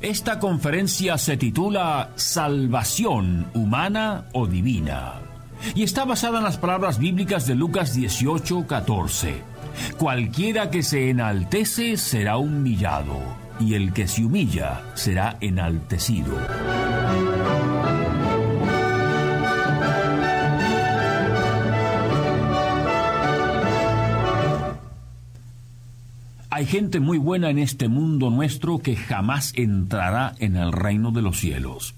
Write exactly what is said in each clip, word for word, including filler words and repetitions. Esta conferencia se titula Salvación humana o divina y está basada en las palabras bíblicas de Lucas dieciocho, catorce. Cualquiera que se enaltece será humillado y el que se humilla será enaltecido. Hay gente muy buena en este mundo nuestro que jamás entrará en el reino de los cielos.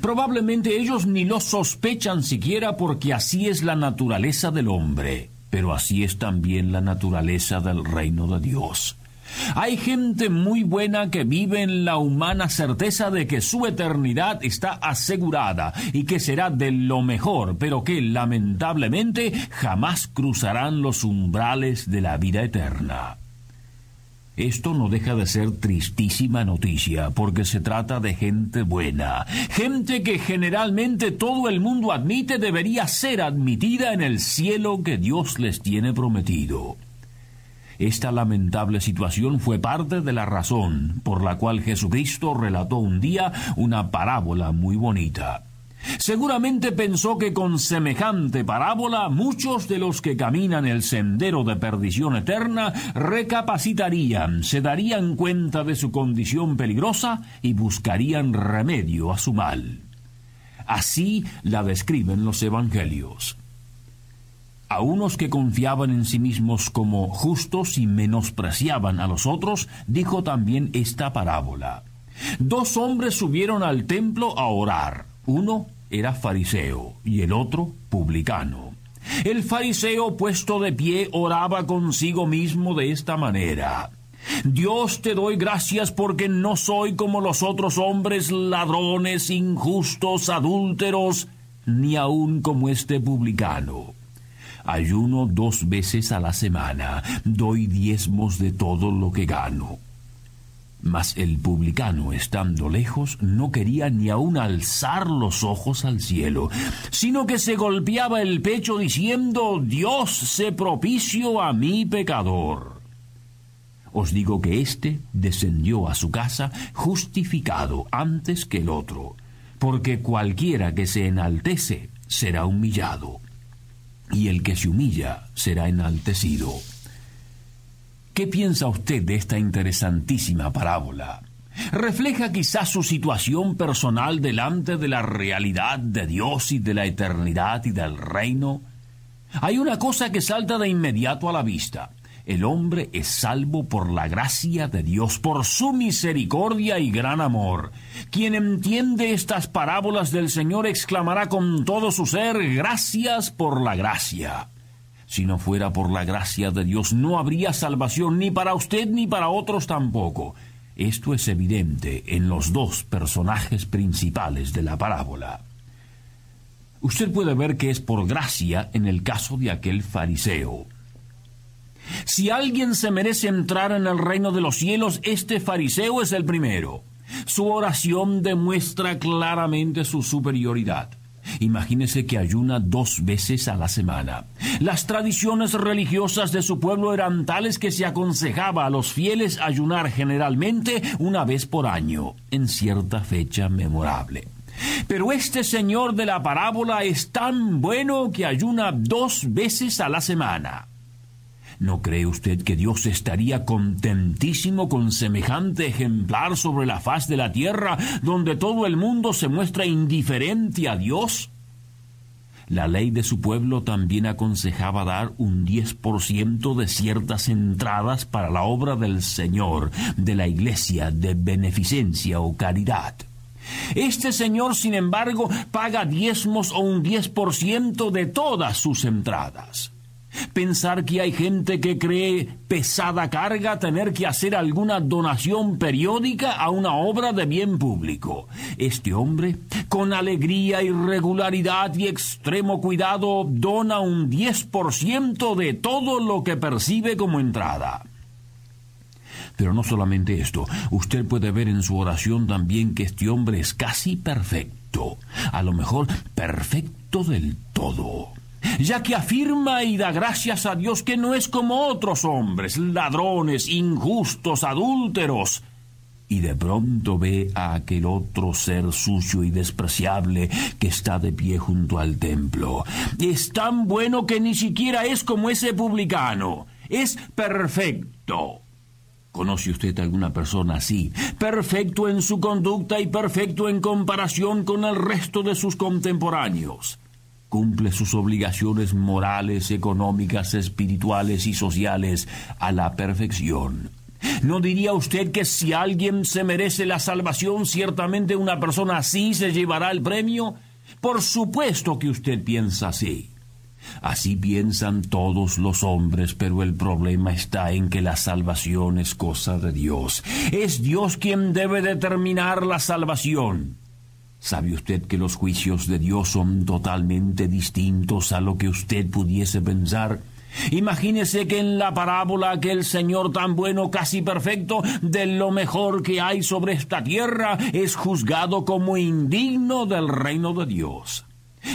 Probablemente ellos ni lo sospechan siquiera, porque así es la naturaleza del hombre, pero así es también la naturaleza del reino de Dios. Hay gente muy buena que vive en la humana certeza de que su eternidad está asegurada y que será de lo mejor, pero que lamentablemente jamás cruzarán los umbrales de la vida eterna. Esto no deja de ser tristísima noticia, porque se trata de gente buena, gente que generalmente todo el mundo admite debería ser admitida en el cielo que Dios les tiene prometido. Esta lamentable situación fue parte de la razón por la cual Jesucristo relató un día una parábola muy bonita. Seguramente pensó que con semejante parábola muchos de los que caminan el sendero de perdición eterna recapacitarían, se darían cuenta de su condición peligrosa y buscarían remedio a su mal. Así la describen los evangelios. A unos que confiaban en sí mismos como justos y menospreciaban a los otros, dijo también esta parábola. Dos hombres subieron al templo a orar. Uno era fariseo y el otro publicano. El fariseo, puesto de pie, oraba consigo mismo de esta manera. Dios, te doy gracias porque no soy como los otros hombres, ladrones, injustos, adúlteros, ni aun como este publicano. Ayuno dos veces a la semana, doy diezmos de todo lo que gano. Mas el publicano, estando lejos, no quería ni aun alzar los ojos al cielo, sino que se golpeaba el pecho diciendo, Dios, sé propicio a mi pecador. Os digo que éste descendió a su casa justificado antes que el otro, porque cualquiera que se enaltece será humillado, y el que se humilla será enaltecido. ¿Qué piensa usted de esta interesantísima parábola? ¿Refleja quizás su situación personal delante de la realidad de Dios y de la eternidad y del reino? Hay una cosa que salta de inmediato a la vista. El hombre es salvo por la gracia de Dios, por su misericordia y gran amor. Quien entiende estas parábolas del Señor exclamará con todo su ser, gracias por la gracia. Si no fuera por la gracia de Dios, no habría salvación ni para usted ni para otros tampoco. Esto es evidente en los dos personajes principales de la parábola. Usted puede ver que es por gracia en el caso de aquel fariseo. Si alguien se merece entrar en el reino de los cielos, este fariseo es el primero. Su oración demuestra claramente su superioridad. Imagínese que ayuna dos veces a la semana. Las tradiciones religiosas de su pueblo eran tales que se aconsejaba a los fieles ayunar generalmente una vez por año, en cierta fecha memorable. Pero este señor de la parábola es tan bueno que ayuna dos veces a la semana. ¿No cree usted que Dios estaría contentísimo con semejante ejemplar sobre la faz de la tierra, donde todo el mundo se muestra indiferente a Dios? La ley de su pueblo también aconsejaba dar un diez por ciento de ciertas entradas para la obra del Señor, de la iglesia, de beneficencia o caridad. Este señor, sin embargo, paga diezmos o un diez por ciento de todas sus entradas. Pensar que hay gente que cree pesada carga tener que hacer alguna donación periódica a una obra de bien público. Este hombre, con alegría y regularidad y extremo cuidado, dona un diez por ciento de todo lo que percibe como entrada. Pero no solamente esto, usted puede ver en su oración también que este hombre es casi perfecto, a lo mejor perfecto del todo, ya que afirma y da gracias a Dios que no es como otros hombres, ladrones, injustos, adúlteros. Y de pronto ve a aquel otro ser sucio y despreciable que está de pie junto al templo. Es tan bueno que ni siquiera es como ese publicano, es perfecto. ¿Conoce usted a alguna persona así? Perfecto en su conducta y perfecto en comparación con el resto de sus contemporáneos. Cumple sus obligaciones morales, económicas, espirituales y sociales a la perfección. ¿No diría usted que si alguien se merece la salvación, ciertamente una persona así se llevará el premio? Por supuesto que usted piensa así. Así piensan todos los hombres, pero el problema está en que la salvación es cosa de Dios. Es Dios quien debe determinar la salvación. ¿Sabe usted que los juicios de Dios son totalmente distintos a lo que usted pudiese pensar? Imagínese que en la parábola aquel señor tan bueno, casi perfecto, de lo mejor que hay sobre esta tierra, es juzgado como indigno del reino de Dios.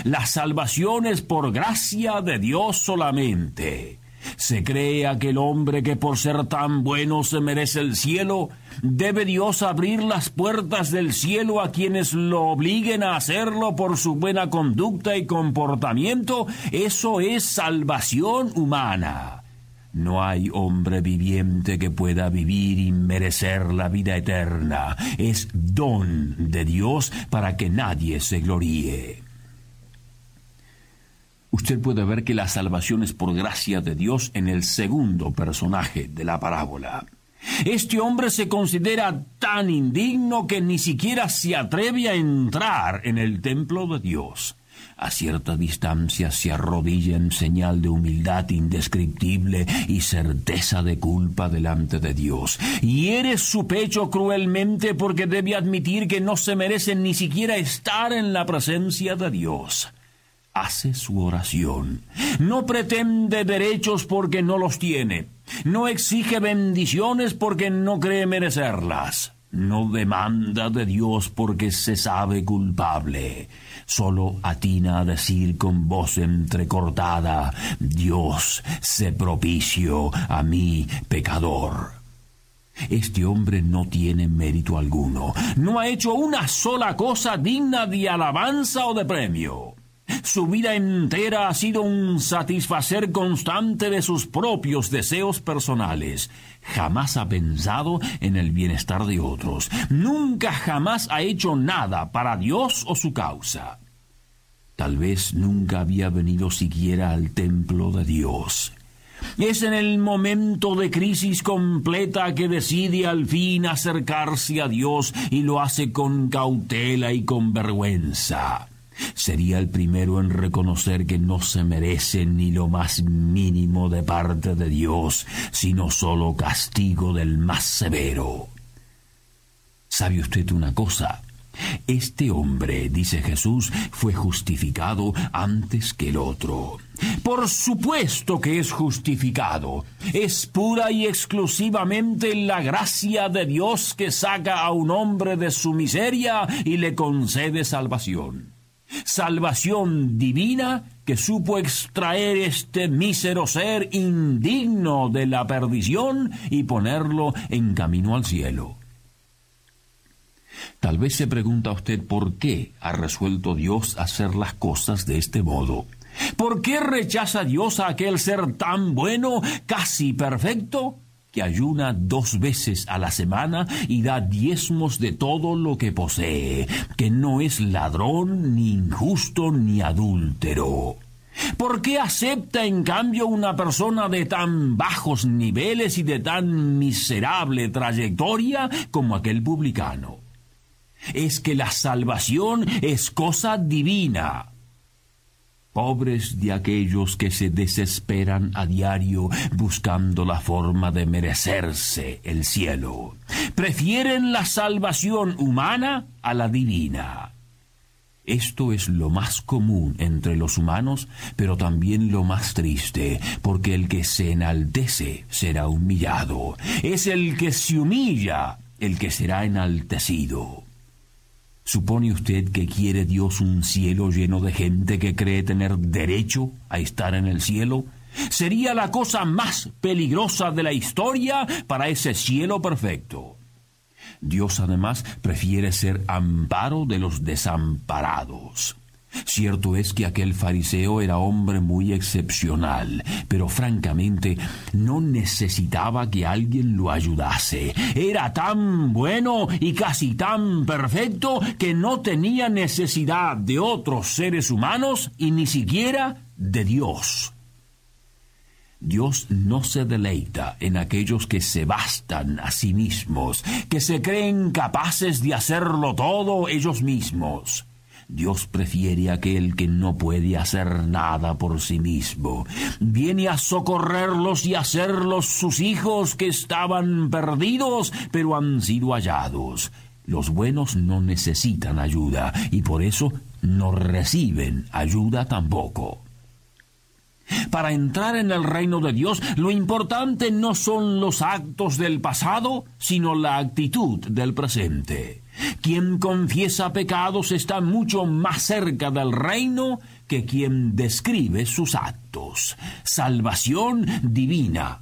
La salvación es por gracia de Dios solamente. Se cree aquel hombre que por ser tan bueno se merece el cielo. ¿Debe Dios abrir las puertas del cielo a quienes lo obliguen a hacerlo por su buena conducta y comportamiento? Eso es salvación humana. No hay hombre viviente que pueda vivir y merecer la vida eterna. Es don de Dios para que nadie se gloríe. Usted puede ver que la salvación es por gracia de Dios en el segundo personaje de la parábola. Este hombre se considera tan indigno que ni siquiera se atreve a entrar en el templo de Dios. A cierta distancia se arrodilla en señal de humildad indescriptible y certeza de culpa delante de Dios. Hiere su pecho cruelmente porque debe admitir que no se merece ni siquiera estar en la presencia de Dios. Hace su oración. No pretende derechos porque no los tiene. No exige bendiciones porque no cree merecerlas. No demanda de Dios porque se sabe culpable. Solo atina a decir con voz entrecortada: Dios, sé propicio a mí, pecador. Este hombre no tiene mérito alguno. No ha hecho una sola cosa digna de alabanza o de premio. Su vida entera ha sido un satisfacer constante de sus propios deseos personales. Jamás ha pensado en el bienestar de otros. Nunca jamás ha hecho nada para Dios o su causa. Tal vez nunca había venido siquiera al templo de Dios. Es en el momento de crisis completa que decide al fin acercarse a Dios y lo hace con cautela y con vergüenza. Sería el primero en reconocer que no se merece ni lo más mínimo de parte de Dios, sino solo castigo del más severo. ¿Sabe usted una cosa? Este hombre, dice Jesús, fue justificado antes que el otro. Por supuesto que es justificado. Es pura y exclusivamente la gracia de Dios que saca a un hombre de su miseria y le concede salvación. Salvación divina que supo extraer este mísero ser indigno de la perdición y ponerlo en camino al cielo. Tal vez se pregunta usted por qué ha resuelto Dios hacer las cosas de este modo. ¿Por qué rechaza Dios a aquel ser tan bueno, casi perfecto, que ayuna dos veces a la semana y da diezmos de todo lo que posee, que no es ladrón, ni injusto, ni adúltero? ¿Por qué acepta en cambio una persona de tan bajos niveles y de tan miserable trayectoria como aquel publicano? Es que la salvación es cosa divina. Pobres de aquellos que se desesperan a diario buscando la forma de merecerse el cielo. Prefieren la salvación humana a la divina. Esto es lo más común entre los humanos, pero también lo más triste, porque el que se enaltece será humillado. Es el que se humilla el que será enaltecido. ¿Supone usted que quiere Dios un cielo lleno de gente que cree tener derecho a estar en el cielo? Sería la cosa más peligrosa de la historia para ese cielo perfecto. Dios además prefiere ser amparo de los desamparados. Cierto es que aquel fariseo era hombre muy excepcional, pero francamente no necesitaba que alguien lo ayudase. Era tan bueno y casi tan perfecto que no tenía necesidad de otros seres humanos y ni siquiera de Dios. Dios no se deleita en aquellos que se bastan a sí mismos, que se creen capaces de hacerlo todo ellos mismos. Dios prefiere a aquel que no puede hacer nada por sí mismo. Viene a socorrerlos y a hacerlos sus hijos que estaban perdidos, pero han sido hallados. Los buenos no necesitan ayuda y por eso no reciben ayuda tampoco. Para entrar en el reino de Dios, lo importante no son los actos del pasado, sino la actitud del presente. Quien confiesa pecados está mucho más cerca del reino que quien describe sus actos. Salvación divina.